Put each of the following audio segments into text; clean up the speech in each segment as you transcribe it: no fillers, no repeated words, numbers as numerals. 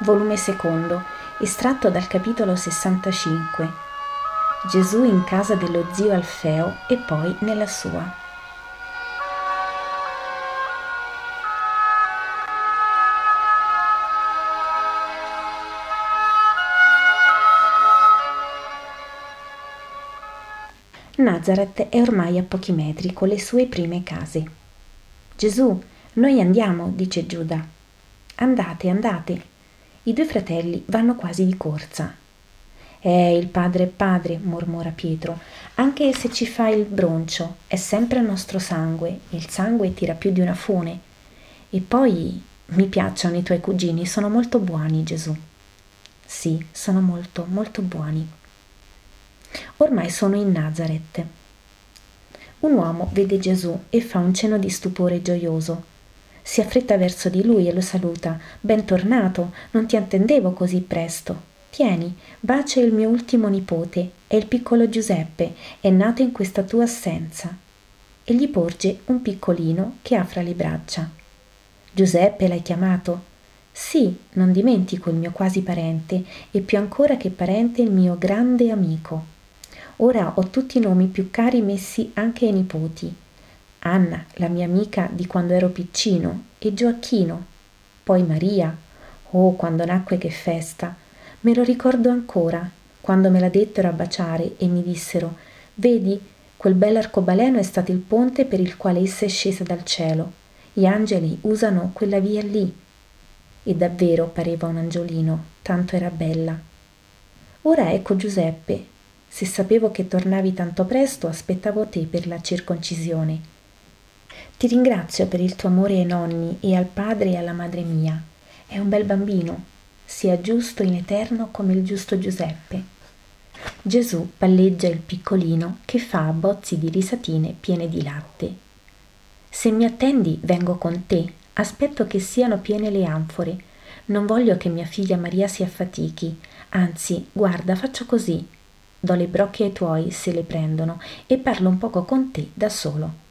volume secondo, estratto dal capitolo 65. Gesù in casa dello zio Alfeo e poi nella sua. Nazareth è ormai a pochi metri con le sue prime case. «Gesù, noi andiamo», dice Giuda. «Andate, andate». I due fratelli vanno quasi di corsa. Il padre è padre», mormora Pietro, «anche se ci fa il broncio, è sempre il nostro sangue, il sangue tira più di una fune. E poi mi piacciono i tuoi cugini, sono molto buoni, Gesù». «Sì, sono molto, molto buoni». Ormai sono in Nazareth. Un uomo vede Gesù e fa un cenno di stupore gioioso. Si affretta verso di lui e lo saluta. «Bentornato, non ti attendevo così presto. Tieni, bacia il mio ultimo nipote, è il piccolo Giuseppe, è nato in questa tua assenza». E gli porge un piccolino che ha fra le braccia. «Giuseppe, l'hai chiamato?» «Sì, non dimentico il mio quasi parente, e più ancora che parente il mio grande amico. Ora ho tutti i nomi più cari messi anche ai nipoti. Anna, la mia amica di quando ero piccino, e Gioacchino. Poi Maria. Oh, quando nacque che festa! Me lo ricordo ancora, quando me la dettero a baciare e mi dissero: vedi, quel bell'arcobaleno è stato il ponte per il quale essa è scesa dal cielo. Gli angeli usano quella via lì». E davvero pareva un angiolino, tanto era bella. «Ora ecco Giuseppe. Se sapevo che tornavi tanto presto, aspettavo te per la circoncisione. Ti ringrazio per il tuo amore ai nonni e al padre e alla madre mia. È un bel bambino, sia giusto in eterno come il giusto Giuseppe». Gesù palleggia il piccolino che fa abbozzi di risatine piene di latte. «Se mi attendi, vengo con te. Aspetto che siano piene le anfore. Non voglio che mia figlia Maria si affatichi. Anzi, guarda, faccio così. Do le brocche ai tuoi se le prendono e parlo un poco con te da solo».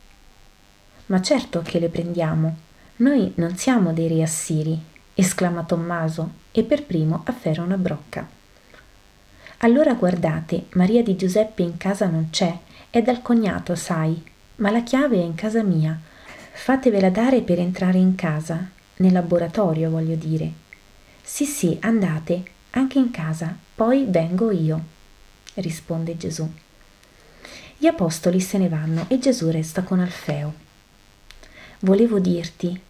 «Ma certo che le prendiamo, noi non siamo dei re assiri», esclama Tommaso e per primo afferra una brocca. «Allora guardate, Maria di Giuseppe in casa non c'è, è dal cognato, sai, ma la chiave è in casa mia. Fatevela dare per entrare in casa, nel laboratorio voglio dire». «Sì, sì, andate, anche in casa, poi vengo io», risponde Gesù. Gli apostoli se ne vanno e Gesù resta con Alfeo. «Volevo dirti,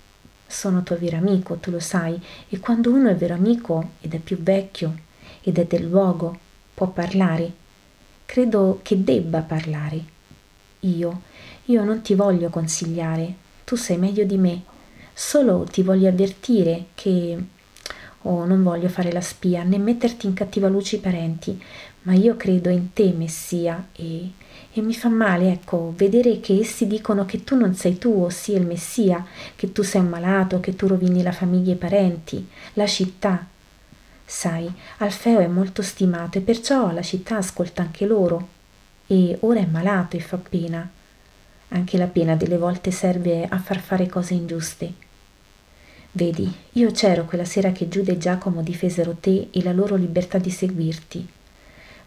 sono tuo vero amico, tu lo sai, e quando uno è vero amico ed è più vecchio ed è del luogo, può parlare. Credo che debba parlare. Io non ti voglio consigliare, tu sei meglio di me, solo ti voglio avvertire che... Oh, non voglio fare la spia, né metterti in cattiva luce i parenti, ma io credo in te, Messia, e mi fa male, ecco, vedere che essi dicono che tu non sei tu, ossia il Messia, che tu sei un malato, che tu rovini la famiglia e i parenti, la città. Sai, Alfeo è molto stimato e perciò la città ascolta anche loro, e ora è malato e fa pena. Anche la pena delle volte serve a far fare cose ingiuste. Vedi, io c'ero quella sera che Giuda e Giacomo difesero te e la loro libertà di seguirti.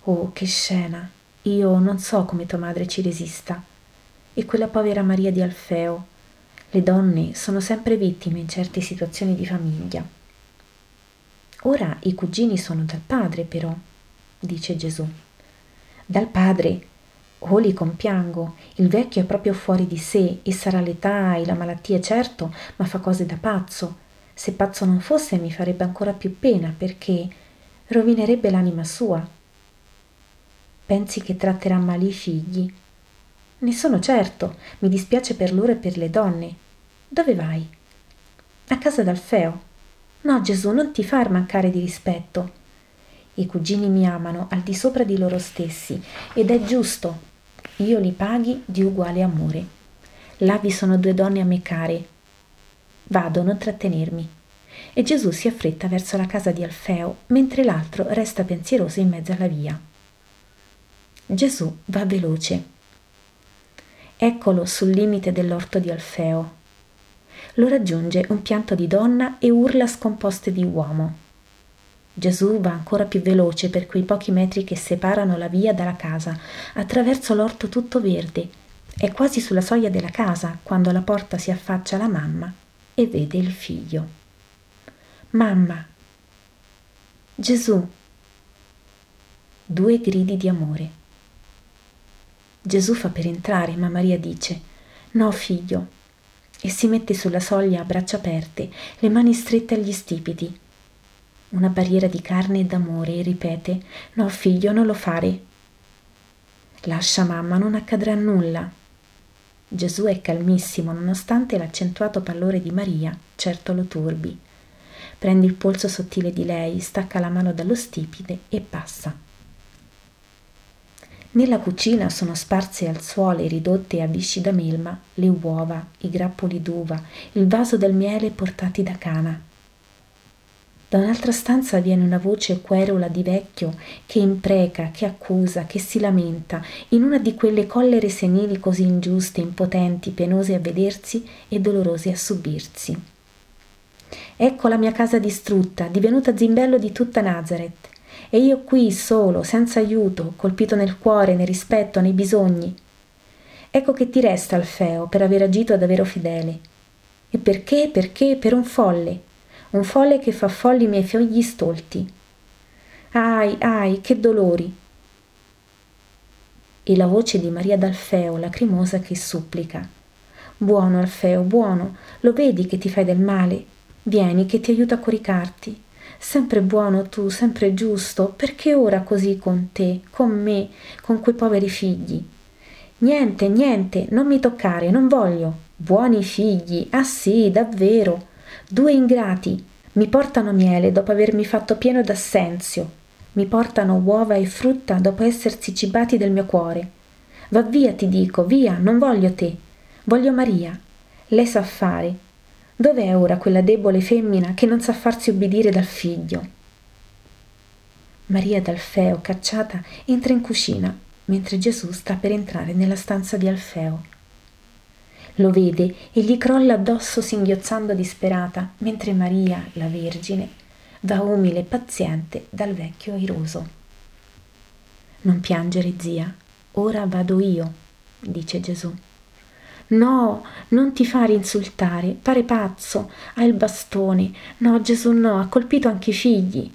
Oh, che scena! Io non so come tua madre ci resista. E quella povera Maria di Alfeo. Le donne sono sempre vittime in certe situazioni di famiglia». «Ora i cugini sono dal padre, però», dice Gesù. «Dal padre? Oh, li compiango, il vecchio è proprio fuori di sé e sarà l'età e la malattia certo, ma fa cose da pazzo. Se pazzo non fosse mi farebbe ancora più pena perché rovinerebbe l'anima sua. Pensi che tratterà male i figli? Ne sono certo, mi dispiace per loro e per le donne. Dove vai?» «A casa d'Alfeo». «No, Gesù, non ti far mancare di rispetto. I cugini mi amano al di sopra di loro stessi ed è giusto. Io li paghi di uguale amore. Là vi sono due donne a me care. Vado, non trattenermi». E Gesù si affretta verso la casa di Alfeo, mentre l'altro resta pensieroso in mezzo alla via. Gesù va veloce. Eccolo sul limite dell'orto di Alfeo. Lo raggiunge un pianto di donna e urla scomposte di uomo. Gesù va ancora più veloce per quei pochi metri che separano la via dalla casa, attraverso l'orto tutto verde. È quasi sulla soglia della casa quando alla porta si affaccia la mamma e vede il figlio. Mamma! Gesù! Due gridi di amore. Gesù fa per entrare, ma Maria dice: «No, figlio!» e si mette sulla soglia a braccia aperte, le mani strette agli stipiti. Una barriera di carne e d'amore, e ripete: «No, figlio, non lo fare!» «Lascia, mamma, non accadrà nulla!» Gesù è calmissimo, nonostante l'accentuato pallore di Maria, certo lo turbi. Prende il polso sottile di lei, stacca la mano dallo stipite e passa. Nella cucina sono sparse al suolo, ridotte a bisci da melma, le uova, i grappoli d'uva, il vaso del miele portati da Cana. Da un'altra stanza viene una voce querula di vecchio che impreca, che accusa, che si lamenta, in una di quelle collere senili così ingiuste, impotenti, penose a vedersi e dolorose a subirsi. «Ecco la mia casa distrutta, divenuta zimbello di tutta Nazareth. E io qui, solo, senza aiuto, colpito nel cuore, nel rispetto, nei bisogni. Ecco che ti resta, Alfeo, per aver agito davvero fedele. E perché? Perché? Per un folle che fa folli i miei figli stolti. Ahi, ahi, che dolori!» E la voce di Maria d'Alfeo, lacrimosa, che supplica: «Buono, Alfeo, buono, lo vedi che ti fai del male? Vieni, che ti aiuto a coricarti. Sempre buono tu, sempre giusto, perché ora così con te, con me, con quei poveri figli? Niente, niente, non mi toccare, non voglio. Buoni figli, ah sì, davvero, due ingrati, mi portano miele dopo avermi fatto pieno d'assenzio, mi portano uova e frutta dopo essersi cibati del mio cuore. Va via, ti dico, via, non voglio te, voglio Maria, lei sa fare. Dov'è ora quella debole femmina che non sa farsi obbedire dal figlio?» Maria d'Alfeo, cacciata, entra in cucina, mentre Gesù sta per entrare nella stanza di Alfeo. Lo vede e gli crolla addosso singhiozzando disperata, mentre Maria, la Vergine, va umile e paziente dal vecchio airoso. «Non piangere, zia, ora vado io», dice Gesù. «No, non ti fare insultare, pare pazzo, ha il bastone, no Gesù no, ha colpito anche i figli.»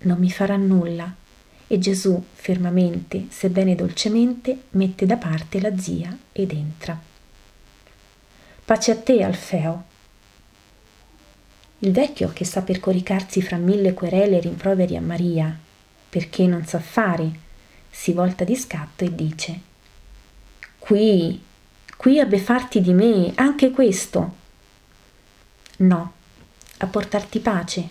«Non mi farà nulla», e Gesù fermamente, sebbene dolcemente, mette da parte la zia ed entra. «Pace a te, Alfeo!» Il vecchio, che sta per coricarsi fra 1000 querele e rimproveri a Maria, perché non sa fare, si volta di scatto e dice: Qui a beffarti di me, anche questo?» «No, a portarti pace.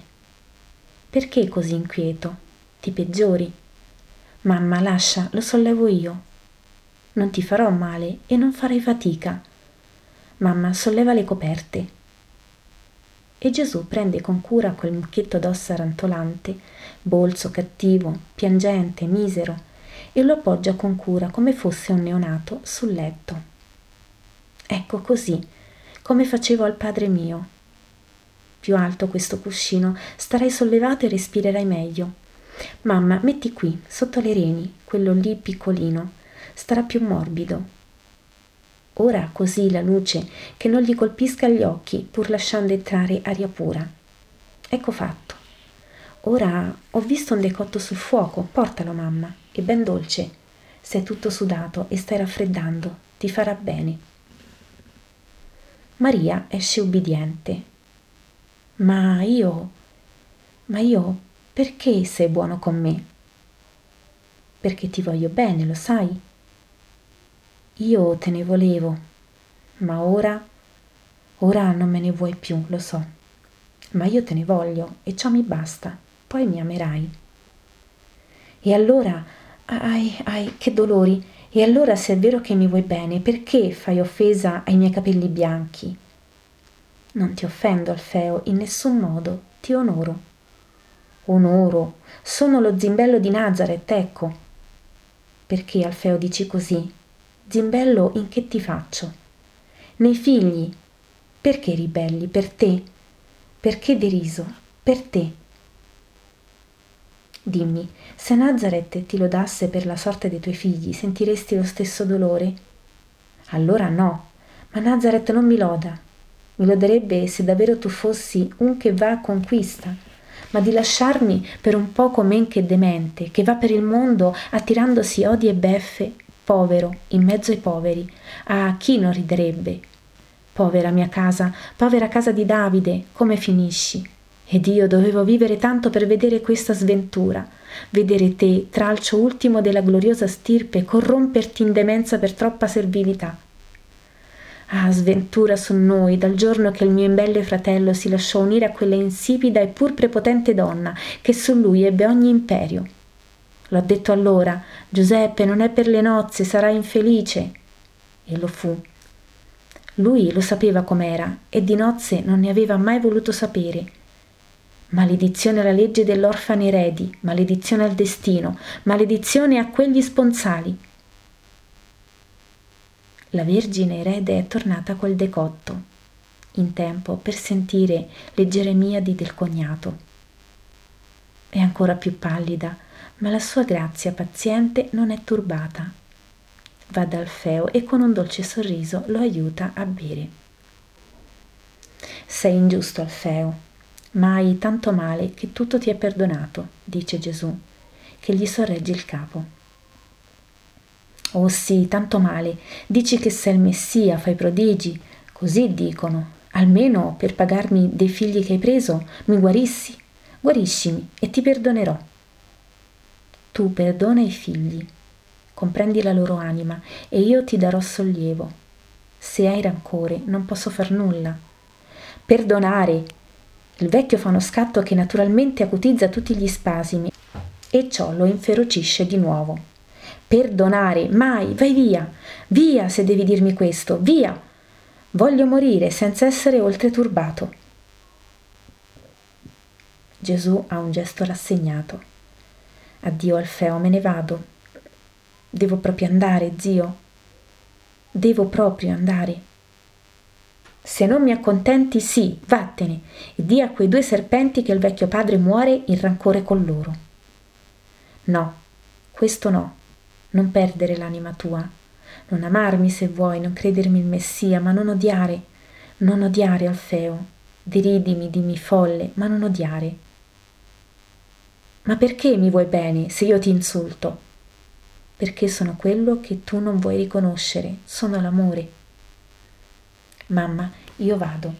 Perché così inquieto? Ti peggiori. Mamma, lascia, lo sollevo io. Non ti farò male e non farai fatica. Mamma, solleva le coperte.» E Gesù prende con cura quel mucchietto d'ossa rantolante, bolso, cattivo, piangente, misero, e lo appoggia con cura, come fosse un neonato, sul letto. «Ecco così, come facevo al padre mio. Più alto questo cuscino, starai sollevato e respirerai meglio. Mamma, metti qui, sotto le reni, quello lì piccolino, starà più morbido. Ora così la luce, che non gli colpisca gli occhi, pur lasciando entrare aria pura. Ecco fatto. Ora ho visto un decotto sul fuoco, portalo mamma, è ben dolce. Sei tutto sudato e stai raffreddando, ti farà bene.» Maria esce ubbidiente. Ma io, perché sei buono con me? Perché ti voglio bene, lo sai. Io te ne volevo, ma ora non me ne vuoi più, lo so. Ma io te ne voglio e ciò mi basta, poi mi amerai. E allora, ai, che dolori! E allora, se è vero che mi vuoi bene, perché fai offesa ai miei capelli bianchi? Non ti offendo, Alfeo, in nessun modo, ti onoro. Onoro, sono lo zimbello di Nazareth, ecco. Perché, Alfeo, dici così? Zimbello in che ti faccio? Nei figli. Perché ribelli? Per te. Perché deriso? Per te. Dimmi, se Nazareth ti lodasse per la sorte dei tuoi figli, sentiresti lo stesso dolore? Allora no, ma Nazareth non mi loda. Mi loderebbe se davvero tu fossi un che va a conquista, ma di lasciarmi per un poco men che demente, che va per il mondo attirandosi odi e beffe, povero, in mezzo ai poveri. A chi non riderebbe? Povera mia casa, povera casa di Davide, come finisci? Ed io dovevo vivere tanto per vedere questa sventura, vedere te, tralcio ultimo della gloriosa stirpe, corromperti in demenza per troppa servilità. Ah, sventura su noi, dal giorno che il mio imbelle fratello si lasciò unire a quella insipida e pur prepotente donna, che su lui ebbe ogni imperio. L'ho detto allora, Giuseppe, non è per le nozze, sarai infelice. E lo fu. Lui lo sapeva com'era, e di nozze non ne aveva mai voluto sapere. Maledizione alla legge dell'orfane eredi, maledizione al destino, maledizione a quegli sponsali. La Vergine erede è tornata col decotto, in tempo per sentire le geremiadi del cognato. È ancora più pallida, ma la sua grazia paziente non è turbata. Va da Alfeo e con un dolce sorriso lo aiuta a bere. Sei ingiusto, Alfeo. Ma hai tanto male che tutto ti è perdonato, dice Gesù, che gli sorregge il capo. Oh sì, tanto male, dici che sei il Messia, fai prodigi, così dicono, almeno per pagarmi dei figli che hai preso, mi guarissi, guariscimi e ti perdonerò. Tu perdona i figli, comprendi la loro anima e io ti darò sollievo. Se hai rancore non posso far nulla. Perdonare! Il vecchio fa uno scatto che naturalmente acutizza tutti gli spasimi e ciò lo inferocisce di nuovo. Perdonare, mai, vai via, via se devi dirmi questo, via! Voglio morire senza essere oltre turbato. Gesù ha un gesto rassegnato. Addio Alfeo, me ne vado. Devo proprio andare, zio. Devo proprio andare. Se non mi accontenti, sì, vattene, e di a quei due serpenti che il vecchio padre muore in rancore con loro. No, questo no, non perdere l'anima tua, non amarmi se vuoi, non credermi il Messia, ma non odiare, non odiare Alfeo, deridimi, dimmi folle, ma non odiare. Ma perché mi vuoi bene se io ti insulto? Perché sono quello che tu non vuoi riconoscere, sono l'amore. Mamma, io vado.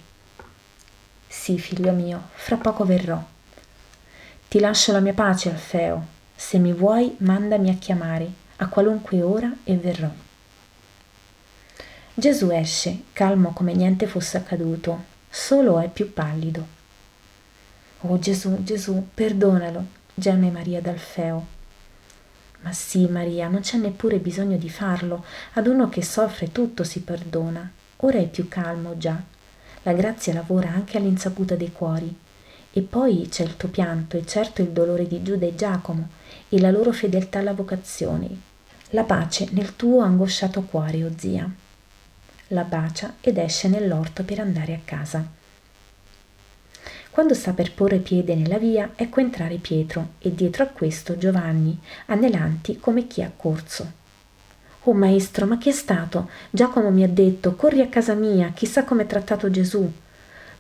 Sì, figlio mio, fra poco verrò. Ti lascio la mia pace, Alfeo. Se mi vuoi, mandami a chiamare, a qualunque ora, e verrò. Gesù esce, calmo come niente fosse accaduto, solo è più pallido. Oh Gesù, Gesù, perdonalo, geme Maria ad Alfeo. Ma sì, Maria, non c'è neppure bisogno di farlo, ad uno che soffre tutto si perdona. Ora è più calmo già, la grazia lavora anche all'insaputa dei cuori, e poi c'è il tuo pianto e certo il dolore di Giuda e Giacomo e la loro fedeltà alla vocazione, la pace nel tuo angosciato cuore, o zia. La bacia ed esce nell'orto per andare a casa. Quando sta per porre piede nella via, ecco entrare Pietro e dietro a questo Giovanni, anelanti come chi ha corso. «Oh maestro, ma chi è stato? Giacomo mi ha detto, corri a casa mia, chissà com'è trattato Gesù».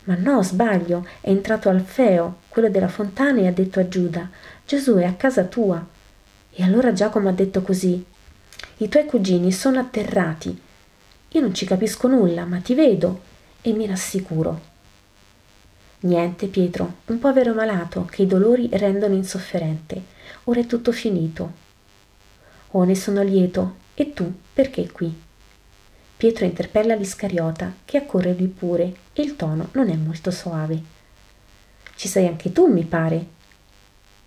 «Ma no, sbaglio, è entrato Alfeo, quello della fontana, e ha detto a Giuda, Gesù è a casa tua». E allora Giacomo ha detto così, «I tuoi cugini sono atterrati, io non ci capisco nulla, ma ti vedo e mi rassicuro». «Niente, Pietro, un povero malato che i dolori rendono insofferente, ora è tutto finito». «Oh, ne sono lieto». «E tu, perché qui?» Pietro interpella l'Iscariota, che accorre lui pure, e il tono non è molto soave. «Ci sei anche tu, mi pare?»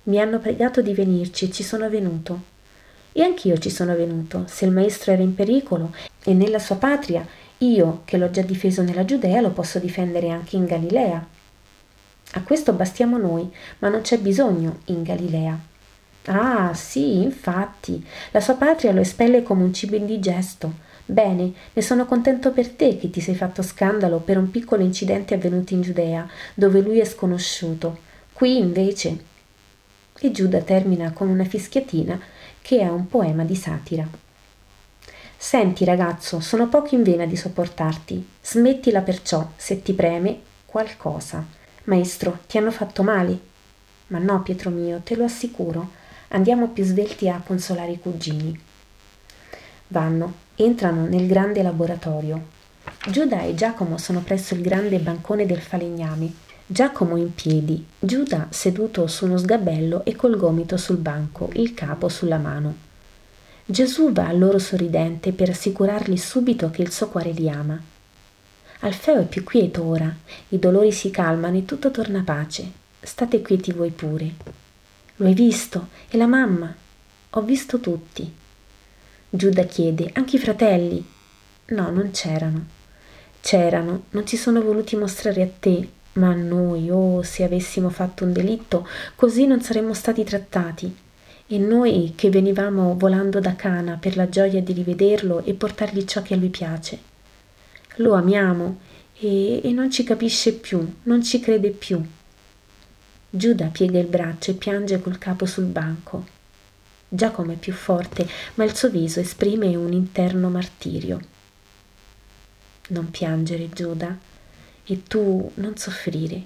«Mi hanno pregato di venirci e ci sono venuto. E anch'io ci sono venuto, se il maestro era in pericolo, e nella sua patria, io, che l'ho già difeso nella Giudea, lo posso difendere anche in Galilea. A questo bastiamo noi, ma non c'è bisogno in Galilea». «Ah, sì, infatti, la sua patria lo espelle come un cibo indigesto. Bene, ne sono contento per te che ti sei fatto scandalo per un piccolo incidente avvenuto in Giudea, dove lui è sconosciuto. Qui, invece...» e Giuda termina con una fischiatina che è un poema di satira. «Senti ragazzo, sono poco in vena di sopportarti, smettila perciò, se ti preme, qualcosa. Maestro, ti hanno fatto male?» «Ma no, Pietro mio, te lo assicuro, andiamo più svelti a consolare i cugini». Vanno, entrano nel grande laboratorio. Giuda e Giacomo sono presso il grande bancone del falegname, Giacomo in piedi, Giuda seduto su uno sgabello e col gomito sul banco, il capo sulla mano. Gesù va a loro sorridente per assicurarli subito che il suo cuore li ama. Alfeo è più quieto ora, i dolori si calmano e tutto torna pace. State quieti voi pure. «Lo hai visto? E la mamma?» «Ho visto tutti». Giuda chiede: «Anche i fratelli?» «No, non c'erano». «C'erano, non ci sono voluti mostrare a te, ma a noi, oh, se avessimo fatto un delitto, così non saremmo stati trattati. E noi che venivamo volando da Cana per la gioia di rivederlo e portargli ciò che a lui piace. Lo amiamo e non ci capisce più, non ci crede più». Giuda piega il braccio e piange col capo sul banco. Giacomo è più forte, ma il suo viso esprime un interno martirio. «Non piangere, Giuda, e tu non soffrire.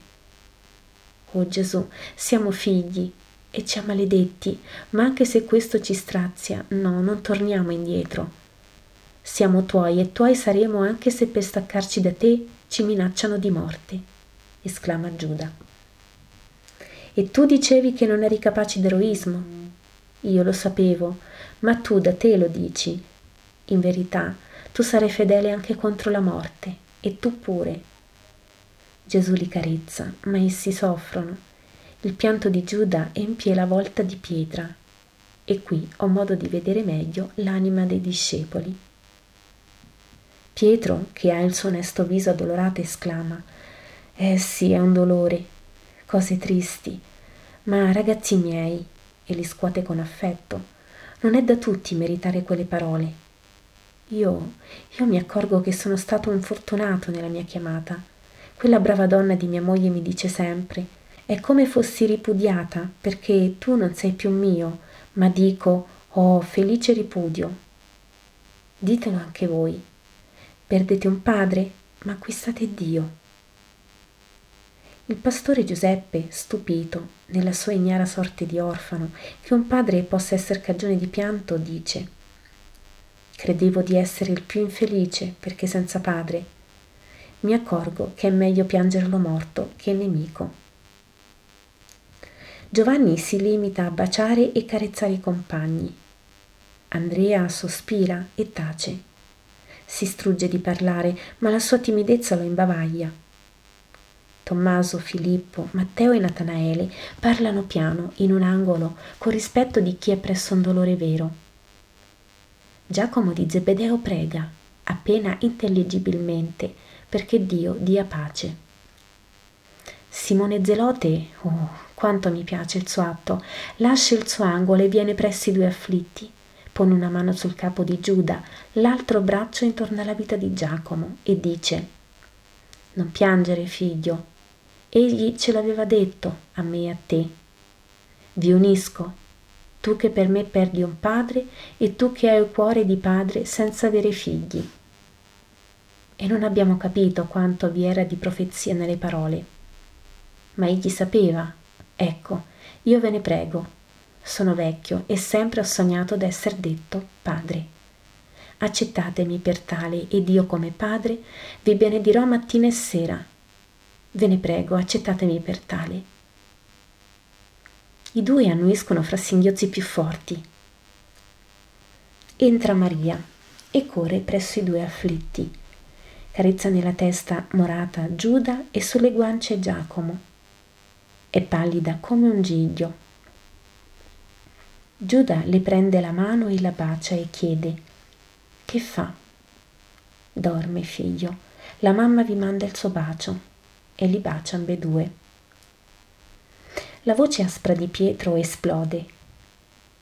Oh Gesù, siamo figli e ci ha maledetti, ma anche se questo ci strazia, no, non torniamo indietro. Siamo tuoi e tuoi saremo anche se per staccarci da te ci minacciano di morte», esclama Giuda. «E tu dicevi che non eri capace d'eroismo?» «Io lo sapevo, ma tu da te lo dici. In verità, tu sarai fedele anche contro la morte, e tu pure». Gesù li carezza, ma essi soffrono. Il pianto di Giuda empie la volta di Pietra, e qui ho modo di vedere meglio l'anima dei discepoli. Pietro, che ha il suo onesto viso addolorato, esclama: «Eh sì, è un dolore, cose tristi, ma ragazzi miei», e li scuote con affetto, «non è da tutti meritare quelle parole. Io mi accorgo che sono stato un fortunato nella mia chiamata. Quella brava donna di mia moglie mi dice sempre: è come fossi ripudiata, perché tu non sei più mio, ma dico: oh, felice ripudio». Ditelo anche voi: perdete un padre, ma acquistate Dio. Il pastore Giuseppe, stupito nella sua ignara sorte di orfano, che un padre possa essere cagione di pianto, dice: «Credevo di essere il più infelice perché senza padre. Mi accorgo che è meglio piangerlo morto che nemico». Giovanni si limita a baciare e carezzare i compagni. Andrea sospira e tace. Si strugge di parlare, ma la sua timidezza lo imbavaglia. Tommaso, Filippo, Matteo e Natanaele parlano piano in un angolo con rispetto di chi è presso un dolore vero. Giacomo di Zebedeo prega, appena intelligibilmente, perché Dio dia pace. Simone Zelote, oh, quanto mi piace il suo atto, lascia il suo angolo e viene presso i due afflitti, pone una mano sul capo di Giuda, l'altro braccio intorno alla vita di Giacomo e dice: «Non piangere, figlio, egli ce l'aveva detto a me e a te. Vi unisco. Tu che per me perdi un padre e tu che hai il cuore di padre senza avere figli». E non abbiamo capito quanto vi era di profezia nelle parole. Ma egli sapeva: «Ecco, io ve ne prego, sono vecchio e sempre ho sognato d'esser detto padre. Accettatemi per tale ed io come padre vi benedirò mattina e sera. Ve ne prego, accettatemi per tale». I due annuiscono fra singhiozzi più forti. Entra Maria e corre presso i due afflitti. Carezza nella testa morata Giuda e sulle guance Giacomo. È pallida come un giglio. Giuda le prende la mano e la bacia e chiede: «Che fa?» «Dorme, figlio. La mamma vi manda il suo bacio». E li bacia ambedue. La voce aspra di Pietro esplode: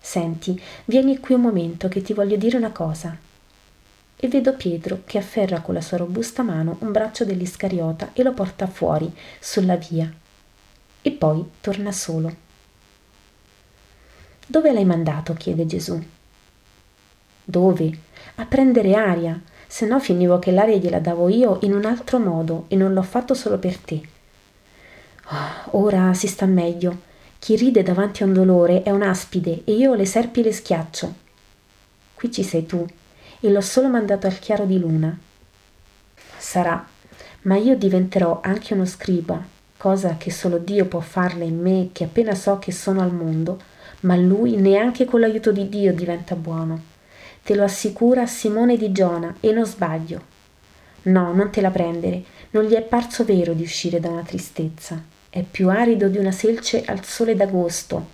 «Senti, vieni qui un momento che ti voglio dire una cosa». E vedo Pietro che afferra con la sua robusta mano un braccio dell'Iscariota e lo porta fuori, sulla via. E poi torna solo. «Dove l'hai mandato?» chiede Gesù. «Dove? A prendere aria, se no finivo che l'aria gliela davo io in un altro modo e non l'ho fatto solo per te». Oh, ora si sta meglio. Chi ride davanti a un dolore è un aspide e io le serpi le schiaccio. Qui ci sei tu e l'ho solo mandato al chiaro di luna. Sarà, ma io diventerò anche uno scriba, cosa che solo Dio può farla in me che appena so che sono al mondo, ma lui neanche con l'aiuto di Dio diventa buono. Te lo assicura Simone di Giona e non sbaglio. No, non te la prendere, non gli è parso vero di uscire da una tristezza. È più arido di una selce al sole d'agosto.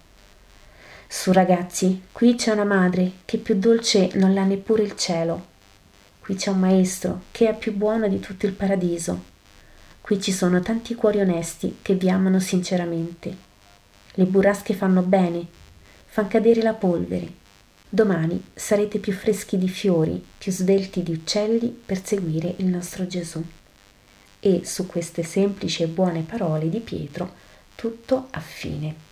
Su ragazzi, qui c'è una madre che più dolce non l'ha neppure il cielo. Qui c'è un maestro che è più buono di tutto il paradiso. Qui ci sono tanti cuori onesti che vi amano sinceramente. Le burrasche fanno bene, fan cadere la polvere. Domani sarete più freschi di fiori, più svelti di uccelli per seguire il nostro Gesù. E su queste semplici e buone parole di Pietro tutto affine.